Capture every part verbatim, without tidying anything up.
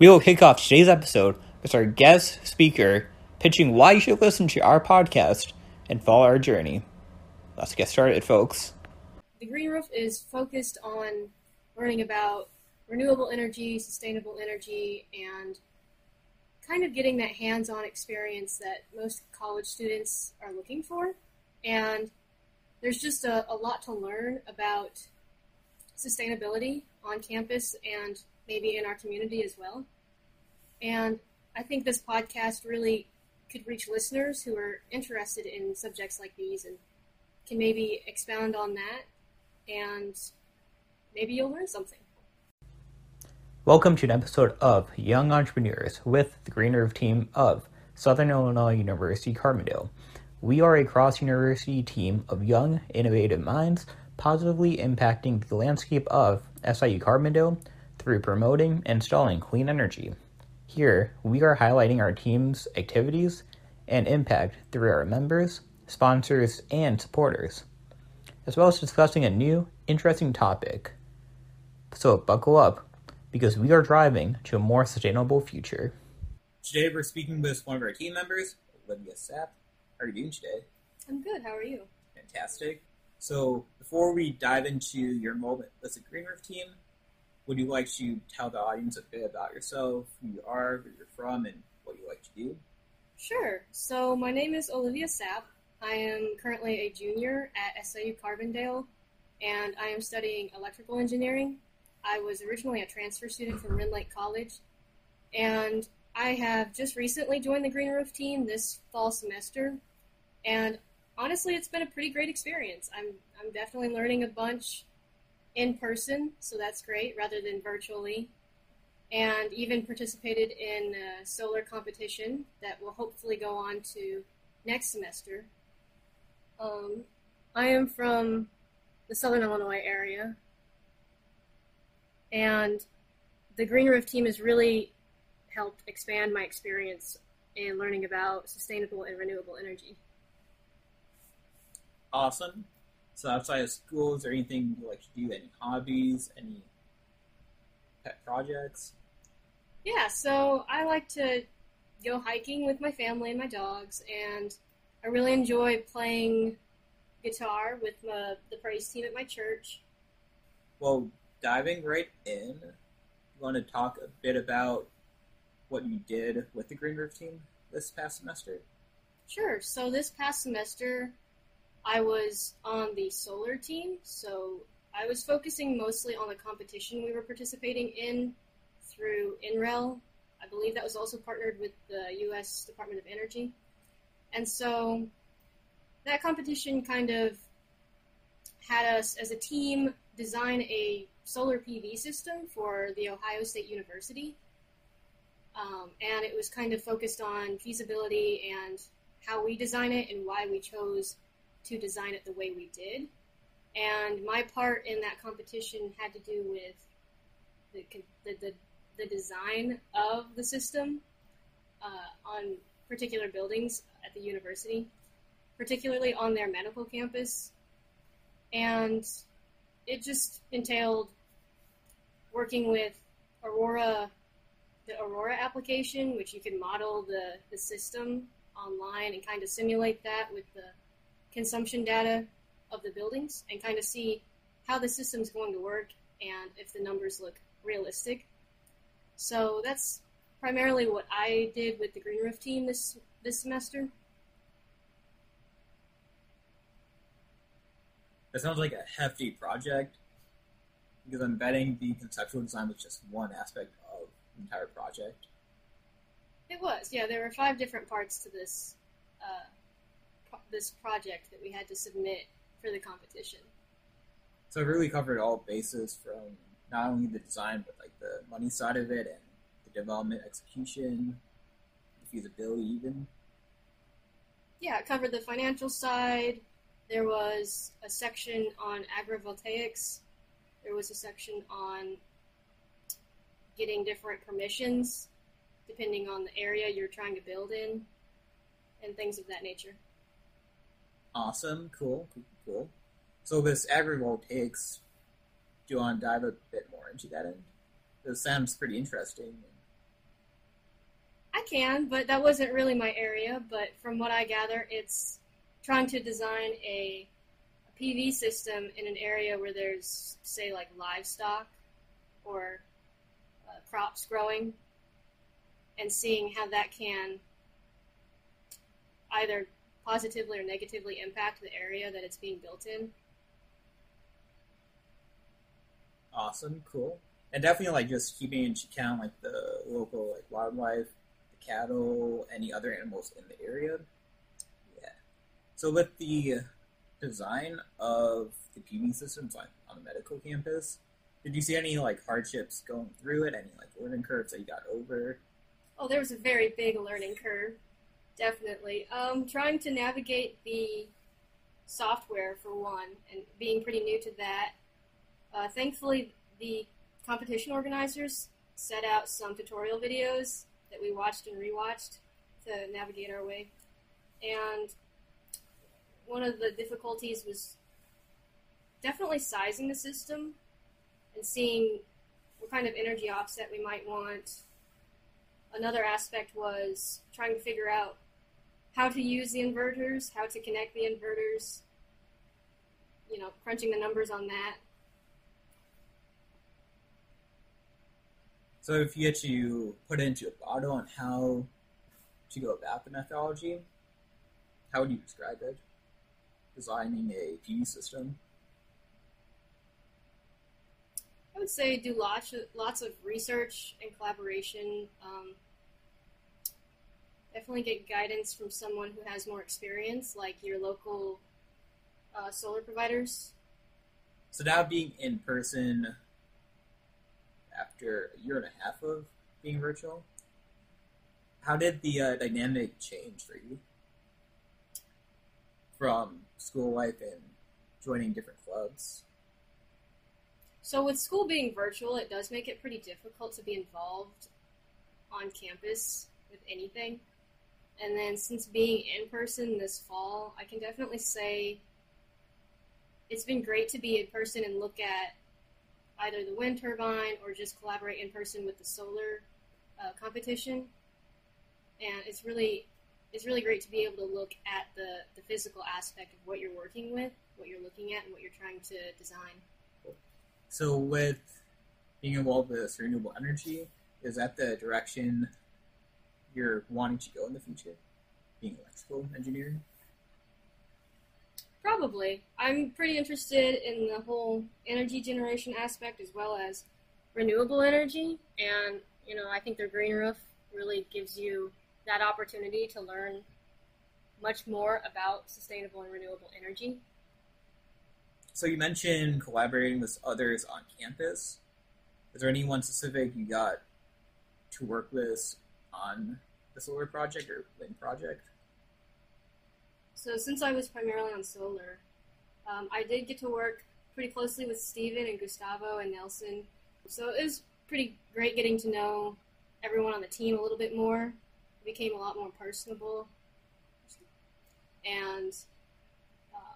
We will kick off today's episode with our guest speaker pitching why you should listen to our podcast and follow our journey. Let's get started, folks. The Green Roof is focused on learning about renewable energy, sustainable energy, and kind of getting that hands-on experience that most college students are looking for. And there's just a, a lot to learn about sustainability on campus and maybe in our community as well. And I think this podcast really could reach listeners who are interested in subjects like these and can maybe expound on that, and maybe you'll learn something. Welcome to an episode of Young Entrepreneurs with the Green Roof Team of Southern Illinois University Carbondale. We are a cross-university team of young, innovative minds positively impacting the landscape of S I U Carbondale through promoting and installing clean energy. Here, we are highlighting our team's activities and impact through our members, sponsors, and supporters, as well as discussing a new, interesting topic. So buckle up, because we are driving to a more sustainable future. Today we're speaking with one of our team members, Olivia Sapp. How are you doing today? I'm good, how are you? Fantastic. So before we dive into your moment as a Green Roof team, would you like to tell the audience a bit about yourself, who you are, where you're from, and what you like to do? Sure. So my name is Olivia Sapp. I am currently a junior at S I U Carbondale, and I am studying electrical engineering. I was originally a transfer student from Rend Lake College, and I have just recently joined the Green Roof team this fall semester, and honestly, it's been a pretty great experience. I'm I'm definitely learning a bunch in person, so that's great, rather than virtually, and even participated in a solar competition that will hopefully go on to next semester. Um, I am from the Southern Illinois area, and the Green Roof team has really helped expand my experience in learning about sustainable and renewable energy. Awesome. So outside of school, is there anything you like to do? Any hobbies? Any pet projects? Yeah, so I like to go hiking with my family and my dogs, and I really enjoy playing guitar with my, the praise team at my church. Well, diving right in, you want to talk a bit about what you did with the Green Roof team this past semester? Sure. So this past semester, I was on the Solar Team, so I was focusing mostly on the competition we were participating in through N R E L. I believe that was also partnered with the U S Department of Energy. And so that competition kind of had us as a team design a solar P V system for the Ohio State University. Um, and it was kind of focused on feasibility and how we design it and why we chose to design it the way we did. And my part in that competition had to do with the the, the, the design of the system uh, on particular buildings at the university, particularly on their medical campus. And it just entailed working with Aurora, the Aurora application, which you can model the, the system online and kind of simulate that with the consumption data of the buildings and kind of see how the system's going to work and if the numbers look realistic. So that's primarily what I did with the Green Roof team this this semester. That sounds like a hefty project, because I'm betting the conceptual design was just one aspect of the entire project. It was, yeah. There were five different parts to this uh, pro- this project that we had to submit for the competition. So it really covered all bases, from not only the design, but like the money side of it and the development, execution, the feasibility even. Yeah, it covered the financial side. There was a section on agrivoltaics. There was a section on getting different permissions, depending on the area you're trying to build in, and things of that nature. Awesome, cool, cool, cool. So this agrivoltaics, do you want to dive a bit more into that end? It sounds pretty interesting. can, but that wasn't really my area. But from what I gather, it's trying to design a, a P V system in an area where there's, say, like livestock or uh, crops growing, and seeing how that can either positively or negatively impact the area that it's being built in. Awesome, cool. And definitely, like, just keeping in account, like, the local, like, wildlife, the cattle, any other animals in the area. Yeah. So with the design of the P V systems, like, on the medical campus, did you see any, like, hardships going through it? Any, like, learning curves that you got over? Oh, there was a very big learning curve, definitely. Um, trying to navigate the software, for one, and being pretty new to that. Uh, thankfully, the competition organizers set out some tutorial videos that we watched and rewatched to navigate our way. And one of the difficulties was definitely sizing the system and seeing what kind of energy offset we might want. Another aspect was trying to figure out how to use the inverters, how to connect the inverters, you know, crunching the numbers on that. So if you had to put it into a bottle on how to go about the methodology, how would you describe it? Designing a P V system? I would say do lots of, lots of research and collaboration. Um, definitely get guidance from someone who has more experience, like your local uh, solar providers. So now being in person, after a year and a half of being virtual, how did the uh, dynamic change for you from school life and joining different clubs? So with school being virtual, it does make it pretty difficult to be involved on campus with anything. And then since being in person this fall, I can definitely say it's been great to be in person and look at either the wind turbine or just collaborate in person with the solar uh, competition. And it's really it's really great to be able to look at the, the physical aspect of what you're working with, what you're looking at, and what you're trying to design. So with being involved with renewable energy, is that the direction you're wanting to go in the future, being electrical engineering? Probably. I'm pretty interested in the whole energy generation aspect as well as renewable energy. And, you know, I think the Green Roof really gives you that opportunity to learn much more about sustainable and renewable energy. So you mentioned collaborating with others on campus. Is there anyone specific you got to work with on the solar project or wind project? So since I was primarily on solar, um, I did get to work pretty closely with Steven and Gustavo and Nelson. So it was pretty great getting to know everyone on the team a little bit more. It became a lot more personable. And uh,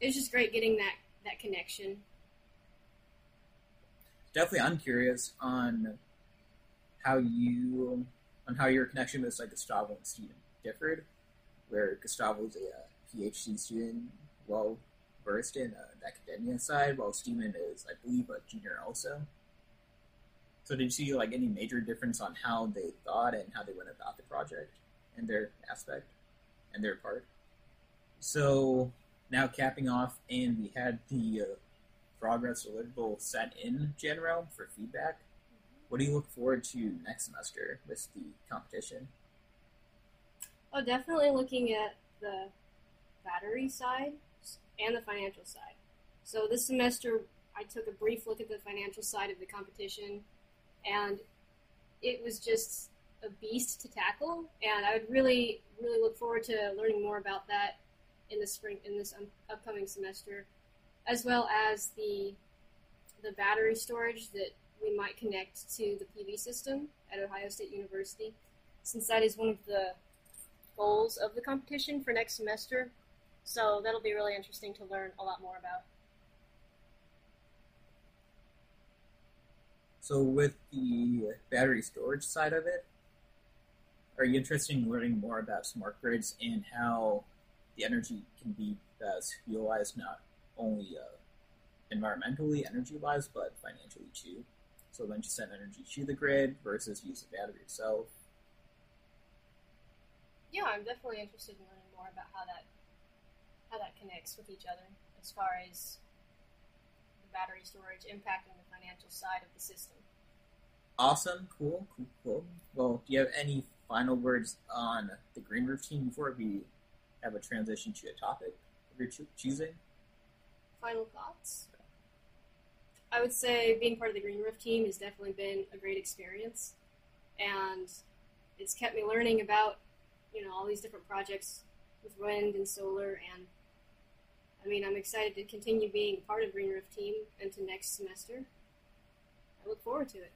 it was just great getting that, that connection. Definitely, I'm curious on how you, on how your connection with like Gustavo and Steven differed, where Gustavo's a P H D student, well-versed in uh, the academia side, while Steven is, I believe, a junior also. So did you see, like, any major difference on how they thought and how they went about the project and their aspect and their part? So now capping off, and we had the uh, progress deliverable sent in general for feedback. What do you look forward to next semester with the competition? Oh, definitely looking at the battery side and the financial side. So this semester, I took a brief look at the financial side of the competition, and it was just a beast to tackle. And I would really, really look forward to learning more about that in the spring, in this um, upcoming semester, as well as the the battery storage that we might connect to the P V system at Ohio State University, since that is one of the goals of the competition for next semester. So that'll be really interesting to learn a lot more about. So with the battery storage side of it, are you interested in learning more about smart grids and how the energy can be best utilized, not only uh, environmentally, energy-wise, but financially too? So when you send energy to the grid versus use the battery itself. Yeah, I'm definitely interested in learning more about how that how that connects with each other as far as the battery storage impacting the financial side of the system. Awesome, cool, cool, cool. Well, do you have any final words on the Green Roof Team before we have a transition to a topic of your cho- choosing? Final thoughts? I would say being part of the Green Roof Team has definitely been a great experience, and it's kept me learning about, you know, all these different projects with wind and solar, and I mean, I'm excited to continue being part of Green Roof Team into next semester. I look forward to it.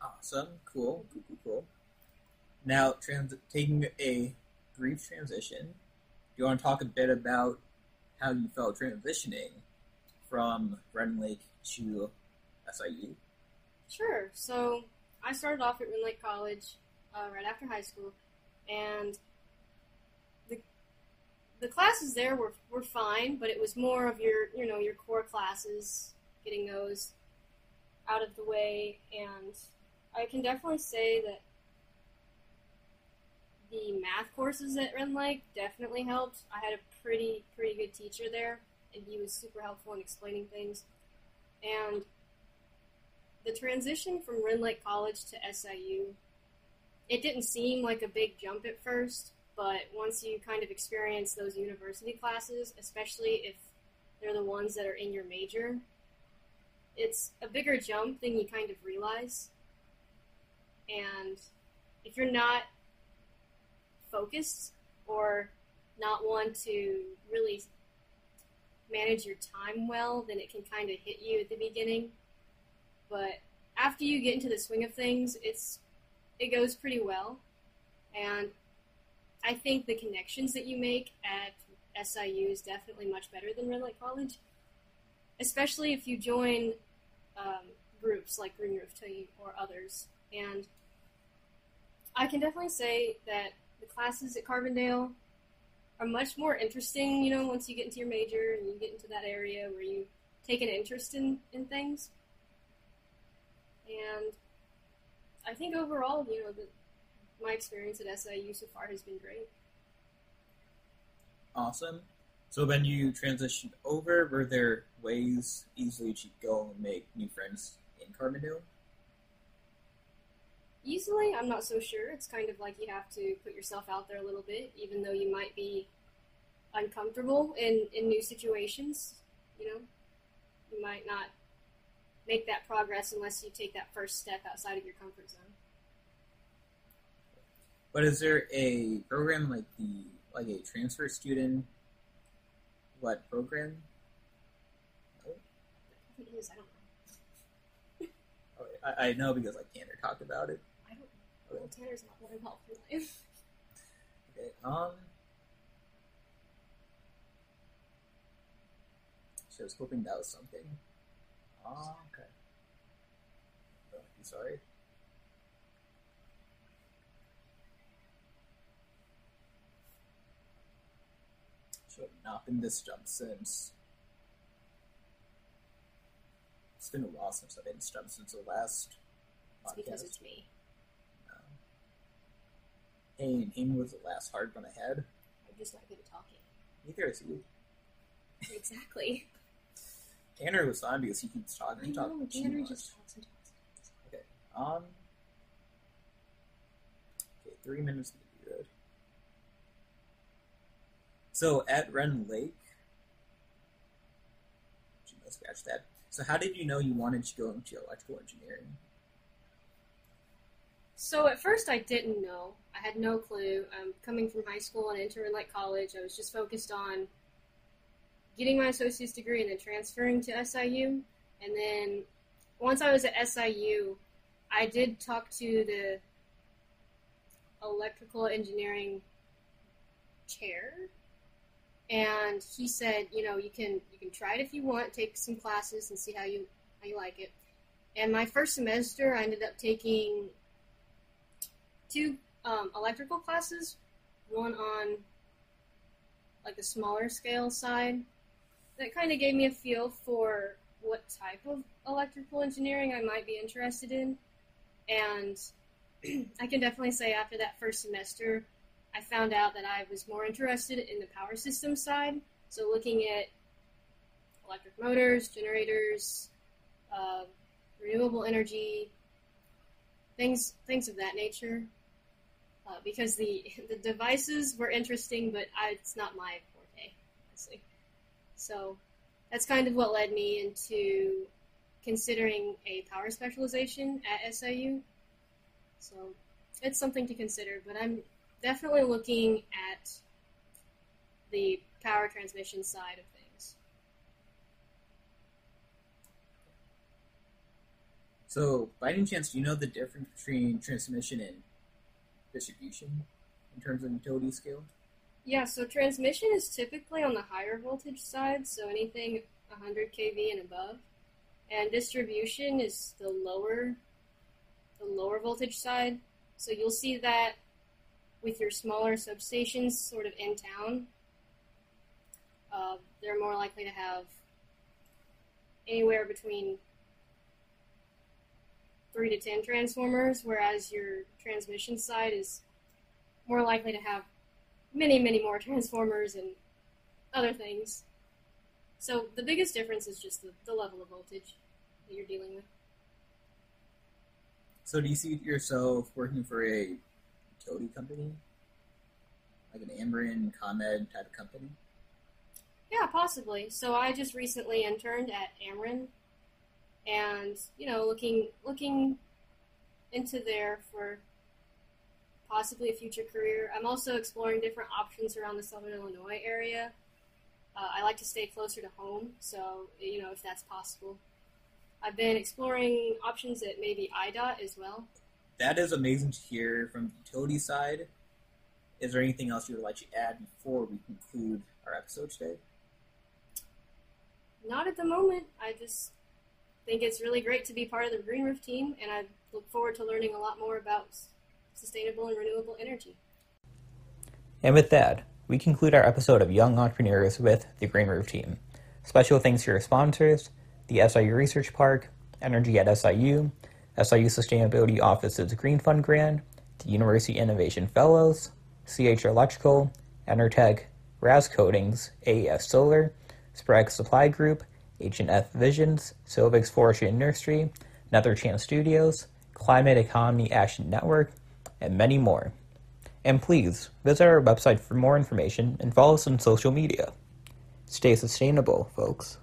Awesome, cool, cool, cool, cool. Now, trans- taking a brief transition, do you want to talk a bit about how you felt transitioning from Rend Lake to S I U? Sure. So I started off at Rend Lake College uh, right after high school, and the the classes there were were fine, but it was more of your you know your core classes, getting those out of the way. And I can definitely say that the math courses at Rend Lake definitely helped. I had a pretty pretty good teacher there, and he was super helpful in explaining things. And the transition from Rend Lake College to S I U, it didn't seem like a big jump at first, but once you kind of experience those university classes, especially if they're the ones that are in your major, it's a bigger jump than you kind of realize. And if you're not focused or not one to really manage your time well, then it can kind of hit you at the beginning. But after you get into the swing of things, it's it goes pretty well. And I think the connections that you make at S I U is definitely much better than Rend Lake College, especially if you join um, groups like Green Roof Team or others. And I can definitely say that the classes at Carbondale are much more interesting, you know, once you get into your major and you get into that area where you take an interest in, in things. And I think overall, you know, the, my experience at S I U so far has been great. Awesome. So when you transitioned over, were there ways easily to go and make new friends in Carbondale? Easily, I'm not so sure. It's kind of like you have to put yourself out there a little bit, even though you might be uncomfortable in, in new situations. You know, you might not make that progress unless you take that first step outside of your comfort zone. But is there a program like the like a transfer student? What program? No? I think it is. I don't know. oh, I, I know because like Tanner talked about it. Well, Tanner's not what I'm helping with. Okay, um... So I was hoping that was something. Oh, okay. Oh, I'm sorry. Should have not been this jump since... It's been a while since I've been this jump since the last podcast. It's because it's me. And him was the last hard one I had. I'm just not good at talking. Neither is you. Exactly. Tanner was fine because he keeps talking and talking. Tanner just talks and talks and talks. Okay. Um. Okay, three minutes would be good. So at Rend Lake, should I scratch that? So how did you know you wanted to go into electrical engineering? So at first I didn't know. I had no clue. Um, coming from high school and entering like college, I was just focused on getting my associate's degree and then transferring to S I U. And then once I was at S I U, I did talk to the electrical engineering chair, and he said, you know, you can you can try it if you want, take some classes and see how you how you like it. And my first semester, I ended up taking two um, electrical classes, one on like a smaller scale side. That kind of gave me a feel for what type of electrical engineering I might be interested in. And I can definitely say after that first semester, I found out that I was more interested in the power system side. So looking at electric motors, generators, uh, renewable energy, things things of that nature. Uh, because the, the devices were interesting, but I, it's not my forte, honestly. So that's kind of what led me into considering a power specialization at S I U. So it's something to consider, but I'm definitely looking at the power transmission side of things. So by any chance, do you know the difference between transmission and distribution in terms of utility scale? Yeah, so transmission is typically on the higher voltage side, so anything one hundred K V and above, and distribution is the lower, the lower voltage side. So you'll see that with your smaller substations sort of in town. Uh, they're more likely to have anywhere between three to ten transformers, whereas your transmission side is more likely to have many, many more transformers and other things. So the biggest difference is just the, the level of voltage that you're dealing with. So do you see yourself working for a utility company? Like an Ameren, ComEd type of company? Yeah, possibly. So I just recently interned at Ameren and, you know, looking looking into there for possibly a future career. I'm also exploring different options around the Southern Illinois area. Uh, I like to stay closer to home, so, you know, if that's possible. I've been exploring options at maybe I D O T as well. That is amazing to hear from the utility side. Is there anything else you would like to add before we conclude our episode today? Not at the moment. I just think it's really great to be part of the Green Roof team, and I look forward to learning a lot more about sustainable and renewable energy. And with that, we conclude our episode of Young Entrepreneurs with the Green Roof team. Special thanks to our sponsors, the S I U Research Park, Energy at S I U, S I U Sustainability Office's Green Fund Grant, the University Innovation Fellows, C H Electrical, EnerTech, R A S Coatings, A E S Solar, Sprague Supply Group, H and F Visions, Silvix Forestry and Nursery, Netherchan Studios, Climate Economy Action Network, and many more. And please visit our website for more information and follow us on social media. Stay sustainable, folks.